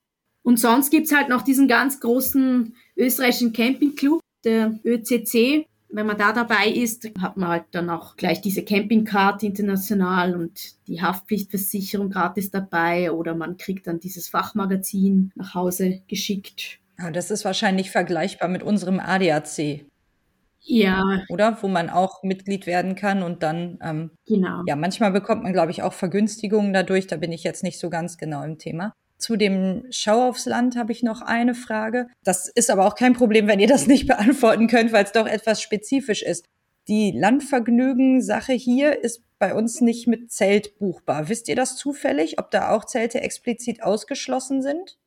Und sonst gibt es halt noch diesen ganz großen österreichischen Campingclub, der ÖCC. Wenn man da dabei ist, hat man halt dann auch gleich diese Campingkarte international und die Haftpflichtversicherung gratis dabei, oder man kriegt dann dieses Fachmagazin nach Hause geschickt. Ja, das ist wahrscheinlich vergleichbar mit unserem ADAC. Ja. Oder? Wo man auch Mitglied werden kann und dann, genau. Ja, manchmal bekommt man, glaube ich, auch Vergünstigungen dadurch. Da bin ich jetzt nicht so ganz genau im Thema. Zu dem Schau aufs Land habe ich noch eine Frage. Das ist aber auch kein Problem, wenn ihr das nicht beantworten könnt, weil es doch etwas spezifisch ist. Die Landvergnügen-Sache hier ist bei uns nicht mit Zelt buchbar. Wisst ihr das zufällig, ob da auch Zelte explizit ausgeschlossen sind?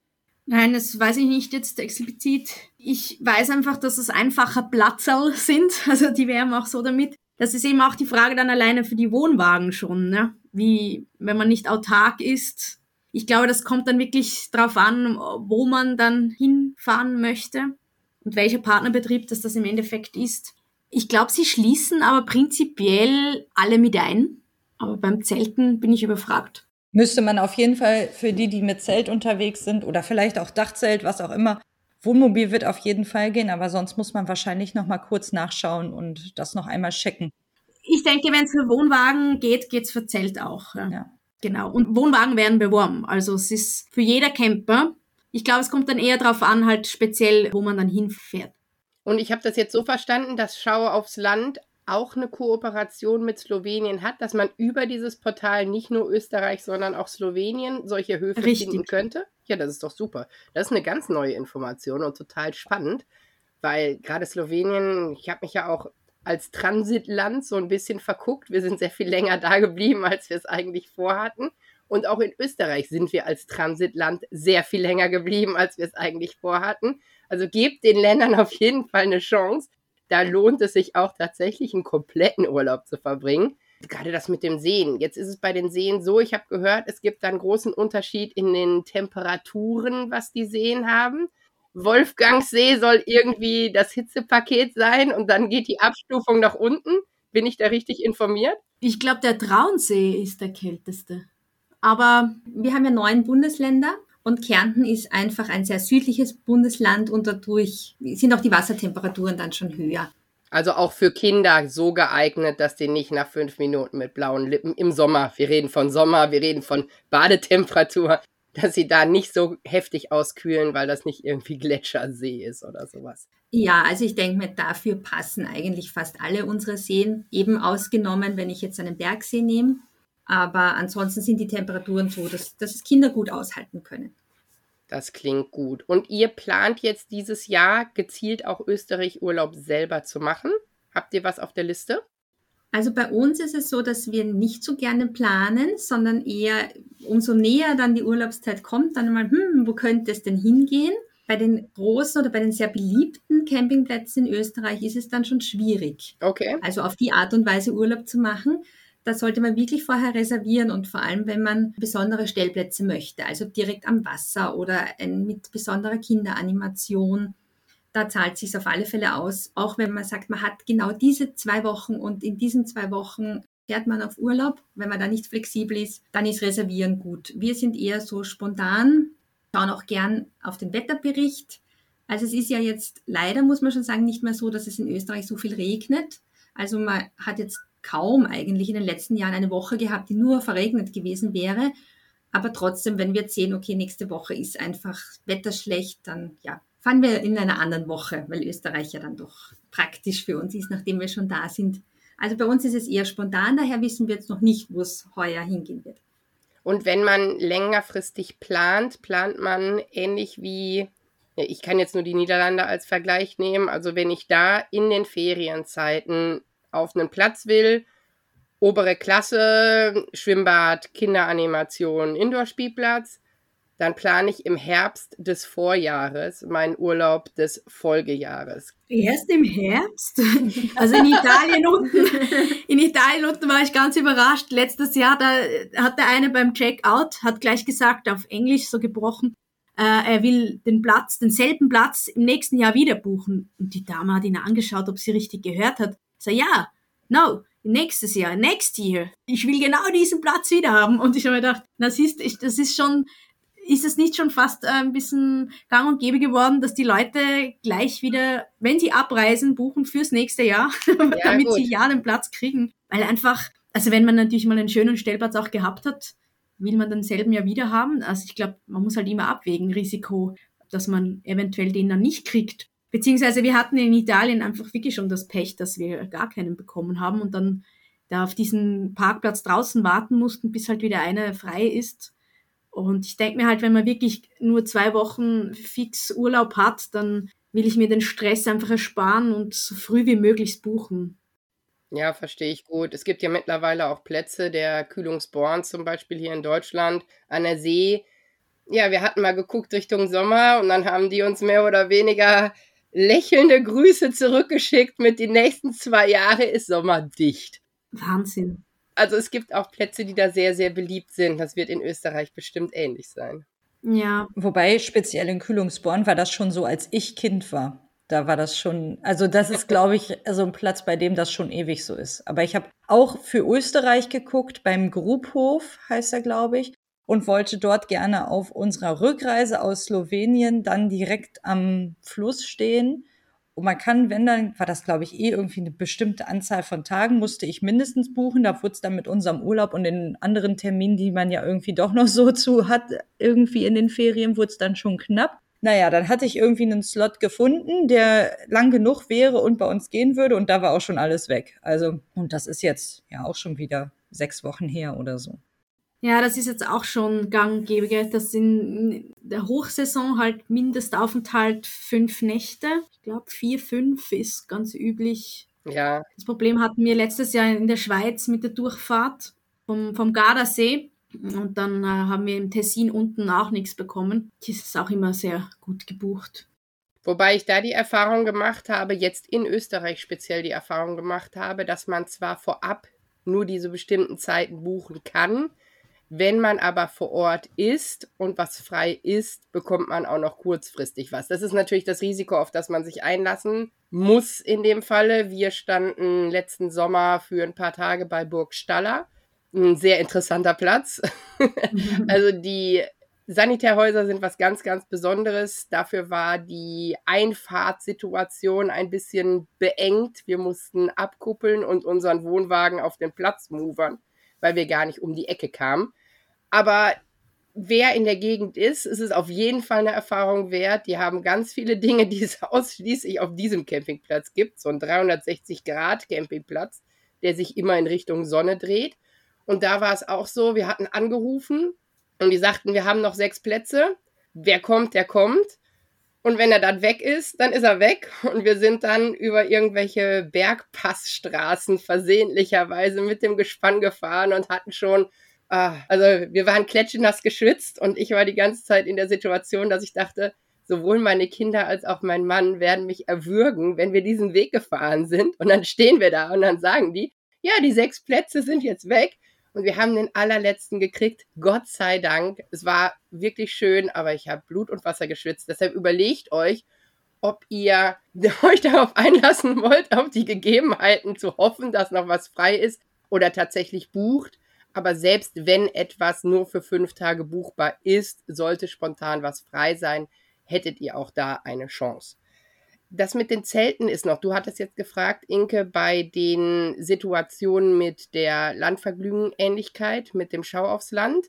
Nein, das weiß ich nicht jetzt explizit. Ich weiß einfach, dass es einfache Platzerl sind. Also die wärmen auch so damit. Das ist eben auch die Frage dann alleine für die Wohnwagen schon, ne? Wie, wenn man nicht autark ist. Ich glaube, das kommt dann wirklich drauf an, wo man dann hinfahren möchte und welcher Partnerbetrieb das im Endeffekt ist. Ich glaube, sie schließen aber prinzipiell alle mit ein. Aber beim Zelten bin ich überfragt. Müsste man auf jeden Fall für die mit Zelt unterwegs sind oder vielleicht auch Dachzelt, was auch immer, Wohnmobil wird auf jeden Fall gehen, aber sonst muss man wahrscheinlich noch mal kurz nachschauen und das noch einmal checken. Ich denke, wenn es für Wohnwagen geht, geht es für Zelt auch. Ja. Genau, und Wohnwagen werden beworben, also es ist für jeder Camper. Ich glaube, es kommt dann eher darauf an, halt speziell, wo man dann hinfährt. Und ich habe das jetzt so verstanden, dass Schau aufs Land auch eine Kooperation mit Slowenien hat, dass man über dieses Portal nicht nur Österreich, sondern auch Slowenien solche Höfe finden könnte? Ja, das ist doch super. Das ist eine ganz neue Information und total spannend, weil gerade Slowenien, ich habe mich ja auch als Transitland so ein bisschen verguckt. Wir sind sehr viel länger da geblieben, als wir es eigentlich vorhatten. Und auch in Österreich sind wir als Transitland sehr viel länger geblieben, als wir es eigentlich vorhatten. Also gebt den Ländern auf jeden Fall eine Chance. Da lohnt es sich auch tatsächlich, einen kompletten Urlaub zu verbringen. Gerade das mit dem Sehen. Jetzt ist es bei den Seen so, ich habe gehört, es gibt da einen großen Unterschied in den Temperaturen, was die Seen haben. Wolfgangsee soll irgendwie das Hitzepaket sein und dann geht die Abstufung nach unten. Bin ich da richtig informiert? Ich glaube, der Traunsee ist der kälteste. Aber wir haben ja 9 Bundesländer und Kärnten ist einfach ein sehr südliches Bundesland und dadurch sind auch die Wassertemperaturen dann schon höher. Also auch für Kinder so geeignet, dass die nicht nach 5 Minuten mit blauen Lippen im Sommer, wir reden von Sommer, wir reden von Badetemperatur, dass sie da nicht so heftig auskühlen, weil das nicht irgendwie Gletschersee ist oder sowas. Ja, also ich denke mir, dafür passen eigentlich fast alle unsere Seen, eben ausgenommen, wenn ich jetzt einen Bergsee nehme. Aber ansonsten sind die Temperaturen so, dass es Kinder gut aushalten können. Das klingt gut. Und ihr plant jetzt dieses Jahr gezielt auch Österreich-Urlaub selber zu machen? Habt ihr was auf der Liste? Also bei uns ist es so, dass wir nicht so gerne planen, sondern eher umso näher dann die Urlaubszeit kommt, dann mal, wo könnte es denn hingehen? Bei den großen oder bei den sehr beliebten Campingplätzen in Österreich ist es dann schon schwierig. Okay. Also auf die Art und Weise Urlaub zu machen, da sollte man wirklich vorher reservieren und vor allem, wenn man besondere Stellplätze möchte, also direkt am Wasser oder mit besonderer Kinderanimation. Da zahlt es sich auf alle Fälle aus, auch wenn man sagt, man hat genau diese 2 Wochen und in diesen 2 Wochen fährt man auf Urlaub. Wenn man da nicht flexibel ist, dann ist Reservieren gut. Wir sind eher so spontan, schauen auch gern auf den Wetterbericht. Also es ist ja jetzt leider, muss man schon sagen, nicht mehr so, dass es in Österreich so viel regnet. Also man hat jetzt kaum eigentlich in den letzten Jahren eine Woche gehabt, die nur verregnet gewesen wäre. Aber trotzdem, wenn wir jetzt sehen, okay, nächste Woche ist einfach Wetter schlecht, dann ja. Fahren wir in einer anderen Woche, weil Österreich ja dann doch praktisch für uns ist, nachdem wir schon da sind. Also bei uns ist es eher spontan, daher wissen wir jetzt noch nicht, wo es heuer hingehen wird. Und wenn man längerfristig plant, plant man ähnlich wie, ich kann jetzt nur die Niederlande als Vergleich nehmen, also wenn ich da in den Ferienzeiten auf einen Platz will, obere Klasse, Schwimmbad, Kinderanimation, Indoor-Spielplatz, dann plane ich im Herbst des Vorjahres meinen Urlaub des Folgejahres. Erst im Herbst? Also in Italien unten war ich ganz überrascht. Letztes Jahr, da hat der eine beim Checkout, hat gleich gesagt, auf Englisch so gebrochen, er will denselben Platz im nächsten Jahr wieder buchen. Und die Dame hat ihn angeschaut, ob sie richtig gehört hat. Ich so, ja, no. Nächstes Jahr, next year. Ich will genau diesen Platz wieder haben. Und ich habe mir gedacht, ist es nicht schon fast ein bisschen gang und gäbe geworden, dass die Leute gleich wieder, wenn sie abreisen, buchen fürs nächste Jahr, damit sie ja einen Platz kriegen? Weil einfach, also wenn man natürlich mal einen schönen Stellplatz auch gehabt hat, will man denselben Jahr wieder haben. Also ich glaube, man muss halt immer abwägen, Risiko, dass man eventuell den dann nicht kriegt. Beziehungsweise wir hatten in Italien einfach wirklich schon das Pech, dass wir gar keinen bekommen haben und dann da auf diesen Parkplatz draußen warten mussten, bis halt wieder einer frei ist. Und ich denke mir halt, wenn man wirklich nur 2 Wochen fix Urlaub hat, dann will ich mir den Stress einfach ersparen und so früh wie möglich buchen. Ja, verstehe ich gut. Es gibt ja mittlerweile auch Plätze, der Kühlungsborn zum Beispiel hier in Deutschland, an der See. Ja, wir hatten mal geguckt Richtung Sommer und dann haben die uns mehr oder weniger lächelnde Grüße zurückgeschickt mit den nächsten 2 Jahre ist Sommer dicht. Wahnsinn. Also es gibt auch Plätze, die da sehr, sehr beliebt sind. Das wird in Österreich bestimmt ähnlich sein. Ja. Wobei speziell in Kühlungsborn war das schon so, als ich Kind war. Da war das schon, also das ist, glaube ich, so ein Platz, bei dem das schon ewig so ist. Aber ich habe auch für Österreich geguckt, beim Grubhof heißt er, glaube ich, und wollte dort gerne auf unserer Rückreise aus Slowenien dann direkt am Fluss stehen. Und man kann, wenn dann, war das glaube ich irgendwie eine bestimmte Anzahl von Tagen, musste ich mindestens buchen. Da wurde es dann mit unserem Urlaub und den anderen Terminen, die man ja irgendwie doch noch so zu hat, irgendwie in den Ferien, wurde es dann schon knapp. Naja, dann hatte ich irgendwie einen Slot gefunden, der lang genug wäre und bei uns gehen würde. Und da war auch schon alles weg. Also, und das ist jetzt ja auch schon wieder 6 Wochen her oder so. Ja, das ist jetzt auch schon gang und gäbe, gell? Dass in der Hochsaison halt Mindestaufenthalt 5 Nächte. Ich glaube, 4, 5 ist ganz üblich. Ja. Das Problem hatten wir letztes Jahr in der Schweiz mit der Durchfahrt vom Gardasee. Und dann haben wir im Tessin unten auch nichts bekommen. Das ist auch immer sehr gut gebucht. Wobei ich da die Erfahrung gemacht habe, dass man zwar vorab nur diese bestimmten Zeiten buchen kann. Wenn man aber vor Ort ist und was frei ist, bekommt man auch noch kurzfristig was. Das ist natürlich das Risiko, auf das man sich einlassen muss in dem Falle. Wir standen letzten Sommer für ein paar Tage bei Burgstaller. Ein sehr interessanter Platz. Also die Sanitärhäuser sind was ganz, ganz Besonderes. Dafür war die Einfahrtssituation ein bisschen beengt. Wir mussten abkuppeln und unseren Wohnwagen auf den Platz movern, weil wir gar nicht um die Ecke kamen. Aber wer in der Gegend ist, ist es auf jeden Fall eine Erfahrung wert. Die haben ganz viele Dinge, die es ausschließlich auf diesem Campingplatz gibt. So ein 360-Grad-Campingplatz, der sich immer in Richtung Sonne dreht. Und da war es auch so, wir hatten angerufen und die sagten, wir haben noch 6 Plätze. Wer kommt, der kommt. Und wenn er dann weg ist, dann ist er weg. Und wir sind dann über irgendwelche Bergpassstraßen versehentlicherweise mit dem Gespann gefahren und hatten schon, wir waren klatschnass geschwitzt und ich war die ganze Zeit in der Situation, dass ich dachte, sowohl meine Kinder als auch mein Mann werden mich erwürgen, wenn wir diesen Weg gefahren sind. Und dann stehen wir da und dann sagen die, ja, die 6 Plätze sind jetzt weg. Und wir haben den allerletzten gekriegt, Gott sei Dank. Es war wirklich schön, aber ich habe Blut und Wasser geschwitzt. Deshalb überlegt euch, ob ihr euch darauf einlassen wollt, auf die Gegebenheiten zu hoffen, dass noch was frei ist oder tatsächlich bucht. Aber selbst wenn etwas nur für 5 Tage buchbar ist, sollte spontan was frei sein, hättet ihr auch da eine Chance. Das mit den Zelten ist noch, du hattest jetzt gefragt, Inke, bei den Situationen mit der Landvergnügen-Ähnlichkeit, mit dem Schau aufs Land.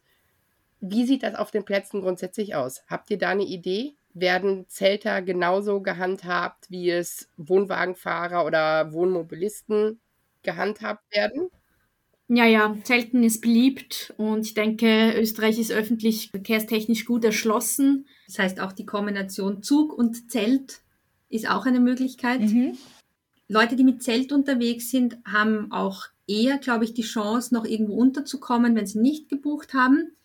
Wie sieht das auf den Plätzen grundsätzlich aus? Habt ihr da eine Idee? Werden Zelter genauso gehandhabt, wie es Wohnwagenfahrer oder Wohnmobilisten gehandhabt werden? Ja, Zelten ist beliebt und ich denke, Österreich ist öffentlich verkehrstechnisch gut erschlossen. Das heißt auch die Kombination Zug und Zelt ist auch eine Möglichkeit. Mhm. Leute, die mit Zelt unterwegs sind, haben auch eher, glaube ich, die Chance, noch irgendwo unterzukommen, wenn sie nicht gebucht haben.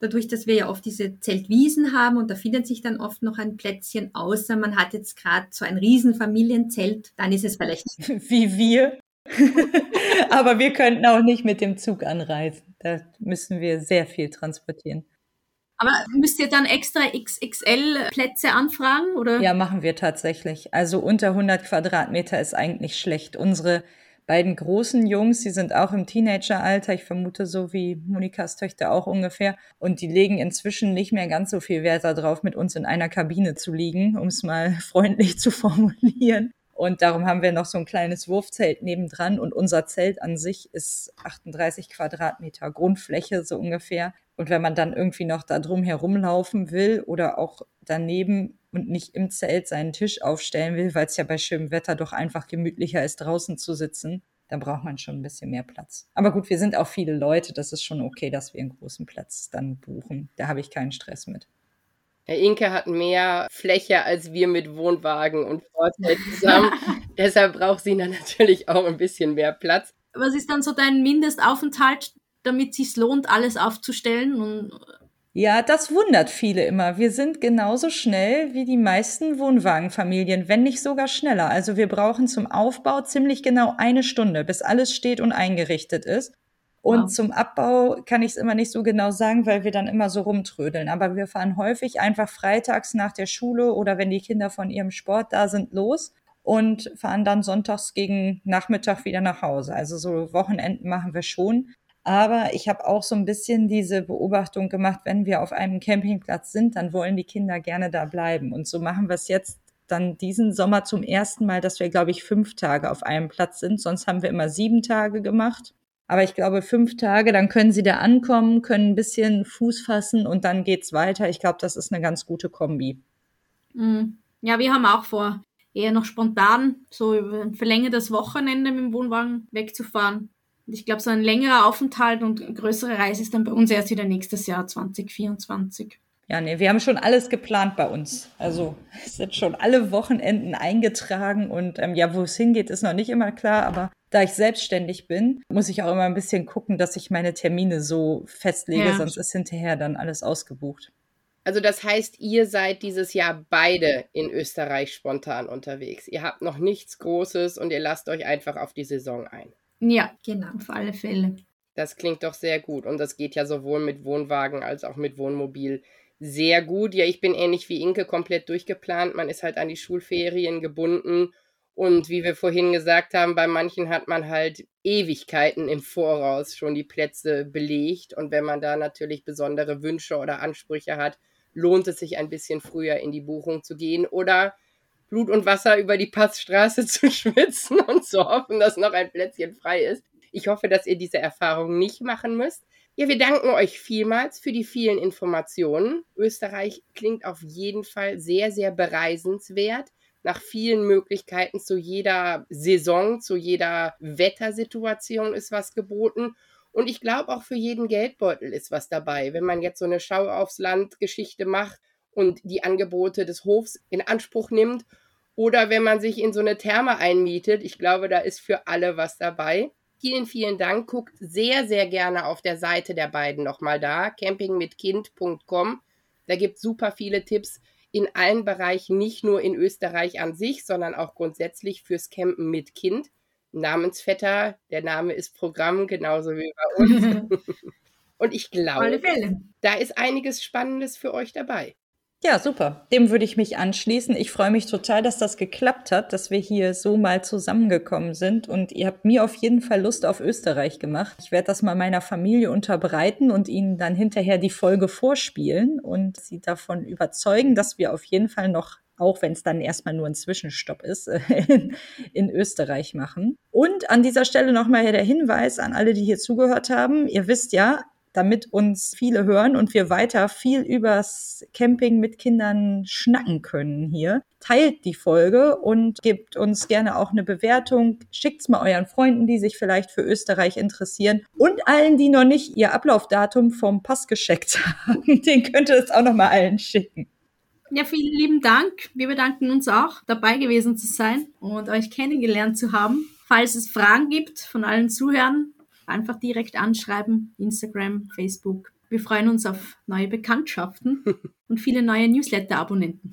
Dadurch, dass wir ja oft diese Zeltwiesen haben und da findet sich dann oft noch ein Plätzchen, außer man hat jetzt gerade so ein Riesenfamilienzelt, dann ist es vielleicht wie wir. Aber wir könnten auch nicht mit dem Zug anreisen. Da müssen wir sehr viel transportieren. Aber müsst ihr dann extra XXL-Plätze anfragen, oder? Ja, machen wir tatsächlich. Also unter 100 Quadratmeter ist eigentlich schlecht. Unsere beiden großen Jungs, die sind auch im Teenageralter, ich vermute so wie Monikas Töchter auch ungefähr. Und die legen inzwischen nicht mehr ganz so viel Wert darauf, mit uns in einer Kabine zu liegen, um es mal freundlich zu formulieren. Und darum haben wir noch so ein kleines Wurfzelt nebendran. Und unser Zelt an sich ist 38 Quadratmeter Grundfläche so ungefähr. Und wenn man dann irgendwie noch da drum herumlaufen will oder auch daneben und nicht im Zelt seinen Tisch aufstellen will, weil es ja bei schönem Wetter doch einfach gemütlicher ist, draußen zu sitzen, dann braucht man schon ein bisschen mehr Platz. Aber gut, wir sind auch viele Leute. Das ist schon okay, dass wir einen großen Platz dann buchen. Da habe ich keinen Stress mit. Herr Inke hat mehr Fläche als wir mit Wohnwagen und Vorzelt zusammen. Deshalb braucht sie dann natürlich auch ein bisschen mehr Platz. Was ist dann so dein Mindestaufenthalt, damit es sich lohnt, alles aufzustellen? Und ja, das wundert viele immer. Wir sind genauso schnell wie die meisten Wohnwagenfamilien, wenn nicht sogar schneller. Also wir brauchen zum Aufbau ziemlich genau 1 Stunde, bis alles steht und eingerichtet ist. Und wow. Zum Abbau kann ich es immer nicht so genau sagen, weil wir dann immer so rumtrödeln. Aber wir fahren häufig einfach freitags nach der Schule oder wenn die Kinder von ihrem Sport da sind, los und fahren dann sonntags gegen Nachmittag wieder nach Hause. Also so Wochenenden machen wir schon. Aber ich habe auch so ein bisschen diese Beobachtung gemacht, wenn wir auf einem Campingplatz sind, dann wollen die Kinder gerne da bleiben. Und so machen wir es jetzt dann diesen Sommer zum ersten Mal, dass wir, glaube ich, 5 Tage auf einem Platz sind. Sonst haben wir immer 7 Tage gemacht. Aber ich glaube, 5 Tage, dann können sie da ankommen, können ein bisschen Fuß fassen und dann geht's weiter. Ich glaube, das ist eine ganz gute Kombi. Ja, wir haben auch vor, eher noch spontan, so über ein verlängertes Wochenende mit dem Wohnwagen wegzufahren. Und ich glaube, so ein längerer Aufenthalt und eine größere Reise ist dann bei uns erst wieder nächstes Jahr, 2024. Ja, nee, wir haben schon alles geplant bei uns. Also es sind schon alle Wochenenden eingetragen und wo es hingeht, ist noch nicht immer klar. Aber da ich selbstständig bin, muss ich auch immer ein bisschen gucken, dass ich meine Termine so festlege, ja. Sonst ist hinterher dann alles ausgebucht. Also das heißt, ihr seid dieses Jahr beide in Österreich spontan unterwegs. Ihr habt noch nichts Großes und ihr lasst euch einfach auf die Saison ein. Ja, genau, auf alle Fälle. Das klingt doch sehr gut und das geht ja sowohl mit Wohnwagen als auch mit Wohnmobil sehr gut. Ja, ich bin ähnlich wie Inke komplett durchgeplant. Man ist halt an die Schulferien gebunden und wie wir vorhin gesagt haben, bei manchen hat man halt Ewigkeiten im Voraus schon die Plätze belegt und wenn man da natürlich besondere Wünsche oder Ansprüche hat, lohnt es sich ein bisschen früher in die Buchung zu gehen oder Blut und Wasser über die Passstraße zu schwitzen und zu hoffen, dass noch ein Plätzchen frei ist. Ich hoffe, dass ihr diese Erfahrung nicht machen müsst. Ja, wir danken euch vielmals für die vielen Informationen. Österreich klingt auf jeden Fall sehr, sehr bereisenswert. Nach vielen Möglichkeiten zu jeder Saison, zu jeder Wettersituation ist was geboten. Und ich glaube, auch für jeden Geldbeutel ist was dabei. Wenn man jetzt so eine Schau aufs Land-Geschichte macht und die Angebote des Hofs in Anspruch nimmt oder wenn man sich in so eine Therme einmietet, ich glaube, da ist für alle was dabei. Vielen, vielen Dank. Guckt sehr, sehr gerne auf der Seite der beiden nochmal da, campingmitkind.com. Da gibt es super viele Tipps in allen Bereichen, nicht nur in Österreich an sich, sondern auch grundsätzlich fürs Campen mit Kind. Namensvetter, der Name ist Programm, genauso wie bei uns. Und ich glaube, da ist einiges Spannendes für euch dabei. Ja, super. Dem würde ich mich anschließen. Ich freue mich total, dass das geklappt hat, dass wir hier so mal zusammengekommen sind. Und ihr habt mir auf jeden Fall Lust auf Österreich gemacht. Ich werde das mal meiner Familie unterbreiten und ihnen dann hinterher die Folge vorspielen und sie davon überzeugen, dass wir auf jeden Fall noch, auch wenn es dann erstmal nur ein Zwischenstopp ist, in Österreich machen. Und an dieser Stelle nochmal der Hinweis an alle, die hier zugehört haben. Ihr wisst ja, damit uns viele hören und wir weiter viel übers Camping mit Kindern schnacken können hier. Teilt die Folge und gebt uns gerne auch eine Bewertung. Schickt's mal euren Freunden, die sich vielleicht für Österreich interessieren und allen, die noch nicht ihr Ablaufdatum vom Pass gescheckt haben. Den könnt ihr es auch noch mal allen schicken. Ja, vielen lieben Dank. Wir bedanken uns auch, dabei gewesen zu sein und euch kennengelernt zu haben. Falls es Fragen gibt von allen Zuhörern, einfach direkt anschreiben, Instagram, Facebook. Wir freuen uns auf neue Bekanntschaften und viele neue Newsletter-Abonnenten.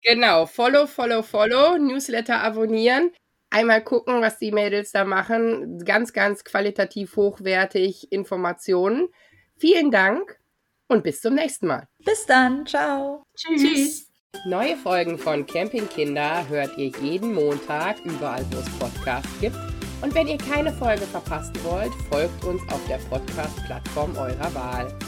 Genau, follow, follow, follow, Newsletter abonnieren. Einmal gucken, was die Mädels da machen. Ganz, ganz qualitativ hochwertig Informationen. Vielen Dank und bis zum nächsten Mal. Bis dann, ciao. Tschüss. Tschüss. Neue Folgen von Campingkinder hört ihr jeden Montag, überall wo es Podcasts gibt. Und wenn ihr keine Folge verpassen wollt, folgt uns auf der Podcast-Plattform eurer Wahl.